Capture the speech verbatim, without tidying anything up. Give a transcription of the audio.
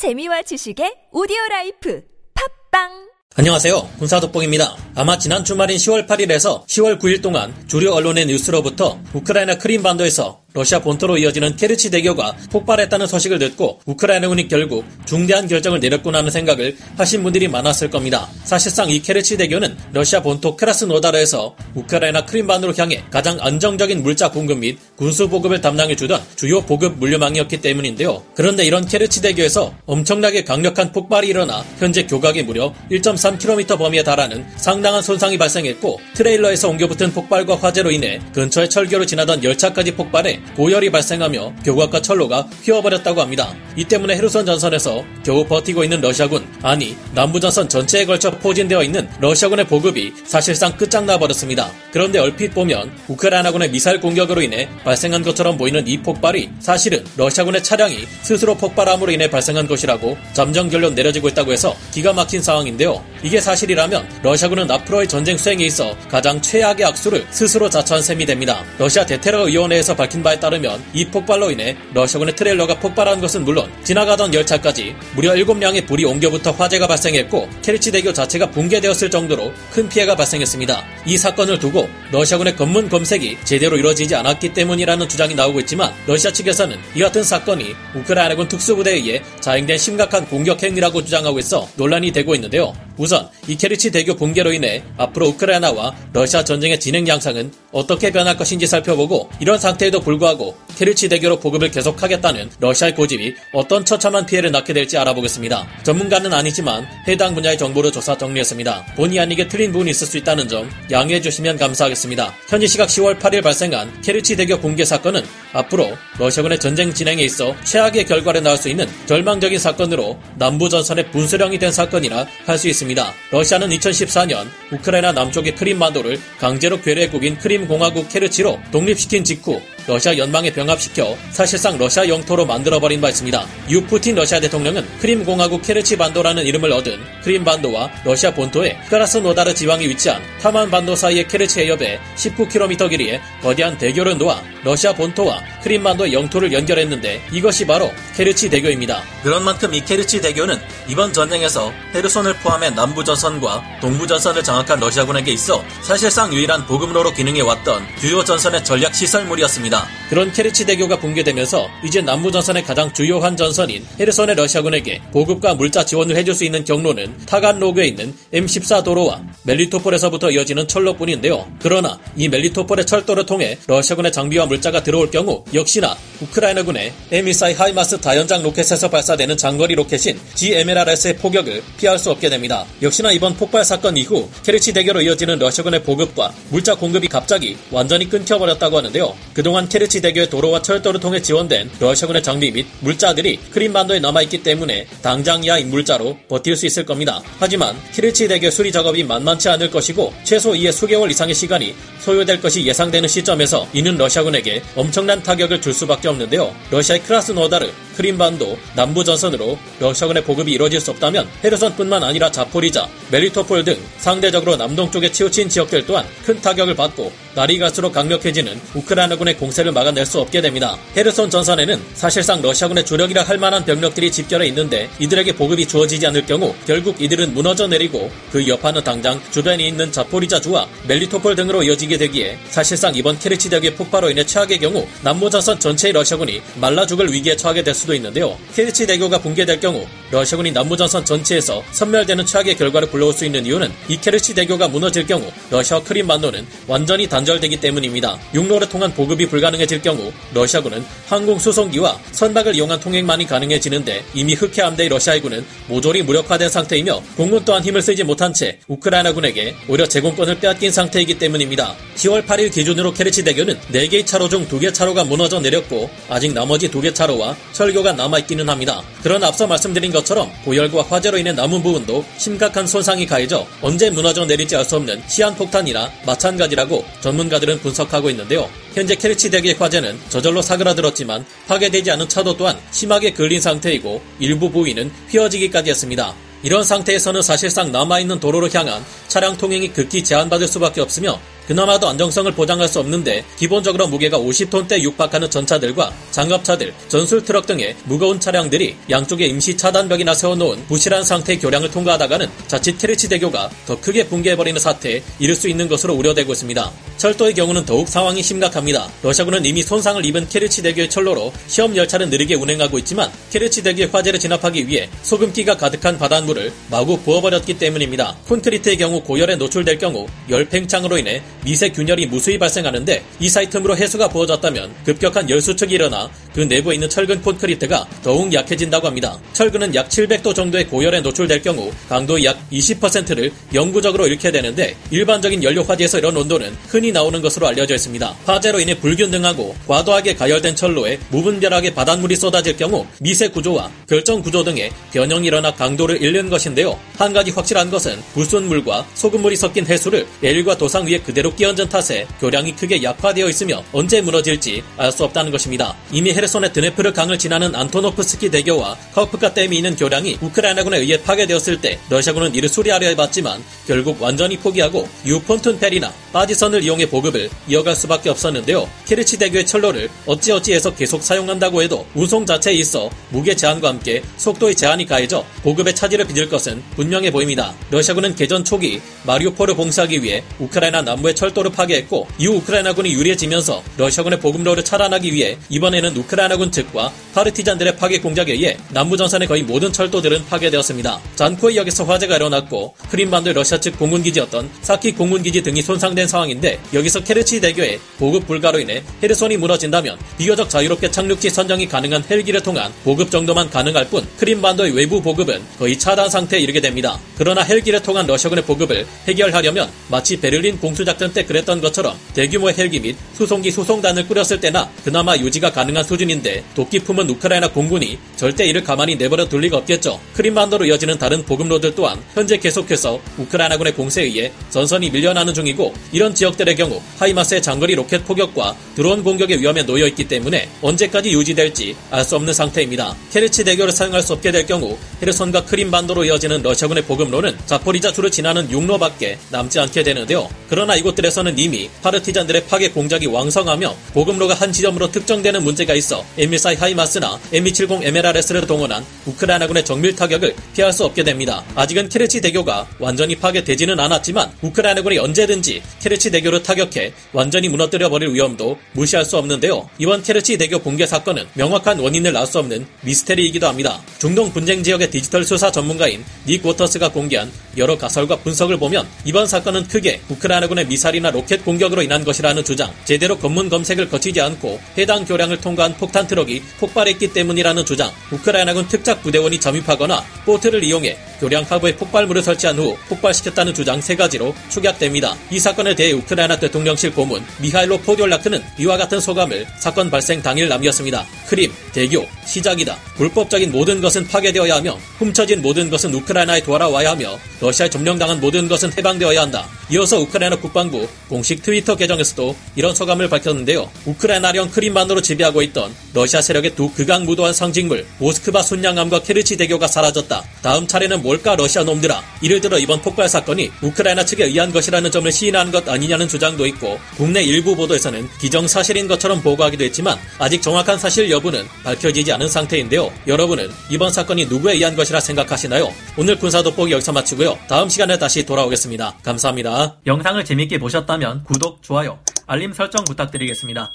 재미와 지식의 오디오라이프 팝빵! 안녕하세요. 군사독봉입니다. 아마 지난 주말인 시월 팔일에서 시월 구일 동안 주류 언론의 뉴스로부터 우크라이나 크림반도에서 러시아 본토로 이어지는 케르치 대교가 폭발했다는 소식을 듣고 우크라이나군이 결국 중대한 결정을 내렸구나 하는 생각을 하신 분들이 많았을 겁니다. 사실상 이 케르치 대교는 러시아 본토 크라스노다르에서 우크라이나 크림반도로 향해 가장 안정적인 물자 공급 및 군수 보급을 담당해주던 주요 보급 물류망이었기 때문인데요. 그런데 이런 케르치 대교에서 엄청나게 강력한 폭발이 일어나 현재 교각이 무려 일 점 삼 킬로미터 범위에 달하는 상당한 손상이 발생했고, 트레일러에서 옮겨붙은 폭발과 화재로 인해 근처의 철교를 지나던 열차까지 폭발해 고열이 발생하며 교각과 철로가 휘어버렸다고 합니다. 이 때문에 헤르손 전선에서 겨우 버티고 있는 러시아군, 아니 남부전선 전체에 걸쳐 포진되어 있는 러시아군의 보급이 사실상 끝장나버렸습니다. 그런데 얼핏 보면 우크라이나군의 미사일 공격으로 인해 발생한 것처럼 보이는 이 폭발이 사실은 러시아군의 차량이 스스로 폭발함으로 인해 발생한 것이라고 잠정 결론 내려지고 있다고 해서 기가 막힌 상황인데요. 이게 사실이라면 러시아군은 앞으로의 전쟁 수행에 있어 가장 최악의 악수를 스스로 자처한 셈이 됩니다. 러시아 대테러위원회에서 밝힌 바에 따르면 이 폭발로 인해 러시아군의 트레일러가 폭발한 것은 물론 지나가던 열차까지 무려 일곱 량의 불이 옮겨붙어 화재가 발생했고, 케르치 대교 자체가 붕괴되었을 정도로 큰 피해가 발생했습니다. 이 사건을 두고 러시아군의 검문 검색이 제대로 이루어지지 않았기 때문이라는 주장이 나오고 있지만, 러시아 측에서는 이 같은 사건이 우크라이나군 특수부대에 의해 자행된 심각한 공격 행위라고 주장하고 있어 논란이 되고 있는데요. 우선 이 케르치 대교 붕괴로 인해 앞으로 우크라이나와 러시아 전쟁의 진행 양상은 어떻게 변할 것인지 살펴보고, 이런 상태에도 불구하고 케르치 대교로 보급을 계속하겠다는 러시아의 고집이 어떤 처참한 피해를 낳게 될지 알아보겠습니다. 전문가는 아니지만 해당 분야의 정보를 조사 정리했습니다. 본의 아니게 틀린 부분이 있을 수 있다는 점 양해해 주시면 감사하겠습니다. 현지 시각 시월 팔일 발생한 케르치 대교 붕괴 사건은 앞으로 러시아군의 전쟁 진행에 있어 최악의 결과를 낳을 수 있는 절망적인 사건으로 남부전선의 분수령이 된 사건이라 할 수 있습니다. 러시아는 이천십사 년 우크라이나 남쪽의 크림반도를 강제로 괴뢰국인 크림공화국 케르치로 독립시킨 직후 러시아 연방에 병합시켜 사실상 러시아 영토로 만들어버린 바 있습니다. 이후 푸틴 러시아 대통령은 크림공화국 케르치 반도라는 이름을 얻은 크림반도와 러시아 본토의 크라스노다르 지방이 위치한 타만 반도 사이의 케르치 해협에 십구 킬로미터 길이의 거대한 대교를 놓아 러시아 본토와 크림반도의 영토를 연결했는데, 이것이 바로 케르치 대교입니다. 그런 만큼 이 케르치 대교는 이번 전쟁에서 헤르손을 포함해 남부전선과 동부전선을 장악한 러시아군에게 있어 사실상 유일한 보급로로 기능해왔던 주요 전선의 전략 시설물이었습니다. 그런 케르치 대교가 붕괴되면서 이제 남부전선의 가장 주요한 전선인 헤르손의 러시아군에게 보급과 물자 지원을 해줄 수 있는 경로는 타간로그에 있는 엠 십사 도로와 멜리토폴에서부터 이어지는 철로뿐인데요. 그러나 이 멜리토폴의 철도를 통해 러시아군의 장비와 물자가 들어올 경우 역시나 우크라이나군의 엠 이십사 하이마스 다연장 로켓에서 발사되는 장거리 로켓인 지 엠 엘 알 에스의 포격을 피할 수 없게 됩니다. 역시나 이번 폭발 사건 이후 케르치 대교로 이어지는 러시아군의 보급과 물자 공급이 갑자기 완전히 끊겨버렸다고 하는데요. 그동안 케르치 대교의 도로와 철도를 통해 지원된 러시아군의 장비 및 물자들이 크림반도에 남아있기 때문에 당장 이하 인물자로 버틸 수 있을 겁니다. 하지만 케르치 대교 수리 작업이 만만치 않을 것이고 최소 이에 수개월 이상의 시간이 소요될 것이 예상되는 시점에서 이는 러시아군에게 엄청난 타격을 줄 수밖에 없는데요. 러시아의 크라스노다르, 크림반도, 남부전선으로 러시아군의 보급이 이루어질 수 없다면 헤르손뿐만 아니라 자포리자, 멜리토폴 등 상대적으로 남동쪽에 치우친 지역들 또한 큰 타격을 받고 날이 갈수록 강력해지는 우크라이나군의 공세를 막아낼 수 없게 됩니다. 헤르손 전선에는 사실상 러시아군의 주력이라 할 만한 병력들이 집결해 있는데, 이들에게 보급이 주어지지 않을 경우 결국 이들은 무너져 내리고 그 여파는 당장 주변에 있는 자포리자주와 멜리토폴 등으로 이어지게 되기에 사실상 이번 케르치 대교의 폭발로 인해 최악의 경우 남부전선 전체의 러시아군이 말라 죽을 위기에 처하게 될 수도 있는데요. 케르치 대교가 붕괴될 경우 러시아군이 남부전선 전체에서 섬멸되는 최악의 결과를 불러올 수 있는 이유는 이 케르치 대교가 무너질 경우 러시아와 크림반도는 완전히 단절되기 때문입니다. 육로를 통한 보급이 불가능해질 경우 러시아군은 항공수송기와 선박을 이용한 통행만이 가능해지는데, 이미 흑해함대의 러시아군은 모조리 무력화된 상태이며 공군 또한 힘을 쓰지 못한 채 우크라이나군에게 오히려 제공권을 빼앗긴 상태이기 때문입니다. 시월 팔일 기준으로 케르치 대교는 네 개의 차로 중 두 개 차로가 무너져 내렸고 아직 나머지 두 개 차로와 철교가 남아있기는 합니다. 그런 앞서 말씀드린 것처럼 고열과 화재로 인해 남은 부분도 심각한 손상이 가해져 언제 무너져 내릴지 알 수 없는 시한폭탄이나 마찬가지라고 전문가들은 분석하고 있는데요. 현재 케르치 대교의 화재는 저절로 사그라들었지만 파괴되지 않은 차도 또한 심하게 걸린 상태이고 일부 부위는 휘어지기까지 했습니다. 이런 상태에서는 사실상 남아있는 도로로 향한 차량 통행이 극히 제한받을 수밖에 없으며 그나마도 안정성을 보장할 수 없는데 기본적으로 무게가 오십 톤대 육박하는 전차들과 장갑차들, 전술트럭 등의 무거운 차량들이 양쪽에 임시 차단벽이나 세워놓은 부실한 상태의 교량을 통과하다가는 자칫 케르치 대교가 더 크게 붕괴해버리는 사태에 이를 수 있는 것으로 우려되고 있습니다. 철도의 경우는 더욱 상황이 심각합니다. 러시아군은 이미 손상을 입은 케르치 대교의 철로로 시험 열차를 느리게 운행하고 있지만 케르치 대교의 화재를 진압하기 위해 소금기가 가득한 바닷물을 마구 부어버렸기 때문입니다. 콘크리트의 경우 고열에 노출될 경우 열팽창으로 인해 미세 균열이 무수히 발생하는데 이 사이틈으로 해수가 부어졌다면 급격한 열수축이 일어나 그 내부에 있는 철근 콘크리트가 더욱 약해진다고 합니다. 철근은 약 칠백 도 정도의 고열에 노출될 경우 강도의 약 이십 퍼센트를 영구적으로 잃게 되는데 일반적인 연료 화재에서 이런 온도는 흔히 나오는 것으로 알려져 있습니다. 화재로 인해 불균등하고 과도하게 가열된 철로에 무분별하게 바닷물이 쏟아질 경우 미세 구조와 결정 구조 등의 변형이 일어나 강도를 잃는 것인데요. 한 가지 확실한 것은 불순물과 소금물이 섞인 해수를 레일과 도상 위에 그대로 끼얹은 탓에 교량이 크게 약화되어 있으며 언제 무너질지 알 수 없다는 것입니다. 이미 헤르손의 드네프르 강을 지나는 안토노프스키 대교와 카우프카 댐이 있는 교량이 우크라이나군에 의해 파괴되었을 때 러시아군은 이를 수리하려 해봤지만 결국 완전히 포기하고 유폰툰페리나 빠지선을 이용해 보급을 이어갈 수밖에 없었는데요. 케르치 대교의 철로를 어찌어찌해서 계속 사용한다고 해도 운송 자체에 있어 무게 제한과 함께 속도의 제한이 가해져 보급에 차질을 빚을 것은 분명해 보입니다. 러시아군은 개전 초기 마리우폴을 봉쇄하기 위해 우크라이나 남부의 철도를 파괴했고 이후 우크라이나군이 유리해지면서 러시아군의 보급로를 차단하기 위해 이번에는 우크라이나군 측과 파르티잔들의 파괴 공작에 의해 남부전선의 거의 모든 철도들은 파괴되었습니다. 잔코이 역에서 화재가 일어났고 크림반도의 러시아 측 공군기지였던 사키 공군기지 등이 손상된 상황인데 여기서 케르치 대교의 보급 불가로 인해 헤르손이 무너진다면 비교적 자유롭게 착륙지 선정이 가능한 헬기를 통한 보급 정도만 가능할 뿐 크림반도의 외부 보급은 거의 차단 상태에 이르게 됩니다. 그러나 헬기를 통한 러시아군의 보급을 해결하려면 마치 베를린 공수작전 때 그랬던 것처럼 대규모의 헬기 및 수송기 수송단을 꾸렸을 때나 그나마 유지가 가능한 수준인데 도끼품은 우크라이나 공군이 절대 이를 가만히 내버려 둘 리가 없겠죠. 크림반도로 이어지는 다른 보급로들 또한 현재 계속해서 우크라이나군의 공세에 의해 전선이 밀려나는 중이고 이런 지역들의 경우 하이마스의 장거리 로켓 포격과 드론 공격의 위험에 놓여있기 때문에 언제까지 유지될지 알 수 없는 상태입니다. 케르치 대교를 사용할 수 없게 될 경우 헤르손과 크림반도로 이어지는 러시아군의 보급로는 자포리자 주를 지나는 육로밖에 남지 않게 되는데요. 그러나 이곳 에서는 이미 파르티잔들의 파괴 공작이 왕성하며 보급로가 한 지점으로 특정되는 문제가 있어 엠 십사 하이마스나 엠 이백칠십 엠 엘 알 에스를 동원한 우크라이나군의 정밀 타격을 피할 수 없게 됩니다. 아직은 케르치 대교가 완전히 파괴되지는 않았지만 우크라이나군이 언제든지 케르치 대교를 타격해 완전히 무너뜨려버릴 위험도 무시할 수 없는데요. 이번 케르치 대교 붕괴 사건은 명확한 원인을 알 수 없는 미스테리이기도 합니다. 중동 분쟁 지역의 디지털 수사 전문가인 닉 워터스가 공개한 여러 가설과 분석을 보면 이번 사건은 크게 우크라이나군의 미사일 이나 로켓 공격으로 인한 것이라는 주장, 제대로 검문 검색을 거치지 않고 해당 교량을 통과한 폭탄 트럭이 폭발했기 때문이라는 주장, 우크라이나군 특작 부대원이 잠입하거나 보트를 이용해 교량 하부에 폭발물을 설치한 후 폭발시켰다는 주장 세 가지로 축약됩니다. 이 사건에 대해 우크라이나 대통령실 고문 미하일로 포디올라크는 이와 같은 소감을 사건 발생 당일 남겼습니다. 크림, 대교, 시작이다. 불법적인 모든 것은 파괴되어야 하며 훔쳐진 모든 것은 우크라이나에 돌아와야 하며 러시아에 점령당한 모든 것은 해방되어야 한다. 이어서 우크라이나 국방부 공식 트위터 계정에서도 이런 소감을 밝혔는데요. 우크라이나령 크림반도로 지배하고 있던 러시아 세력의 두 극악무도한 상징물 모스크바 순양함과 케르치 대교가 사라졌다. 다음 차례는 뭘까 러시아 놈들아. 이를 들어 이번 폭발 사건이 우크라이나 측에 의한 것이라는 점을 시인하는 것 아니냐는 주장도 있고 국내 일부 보도에서는 기정사실인 것처럼 보고하기도 했지만 아직 정확한 사실 여부는 밝혀지지 않은 상태인데요. 여러분은 이번 사건이 누구에 의한 것이라 생각하시나요? 오늘 군사 돋보기 여기서 마치고요. 다음 시간에 다시 돌아오겠습니다. 감사합니다. 영상을 재밌게 보셨다면 구독, 좋아요, 알림 설정 부탁드리겠습니다.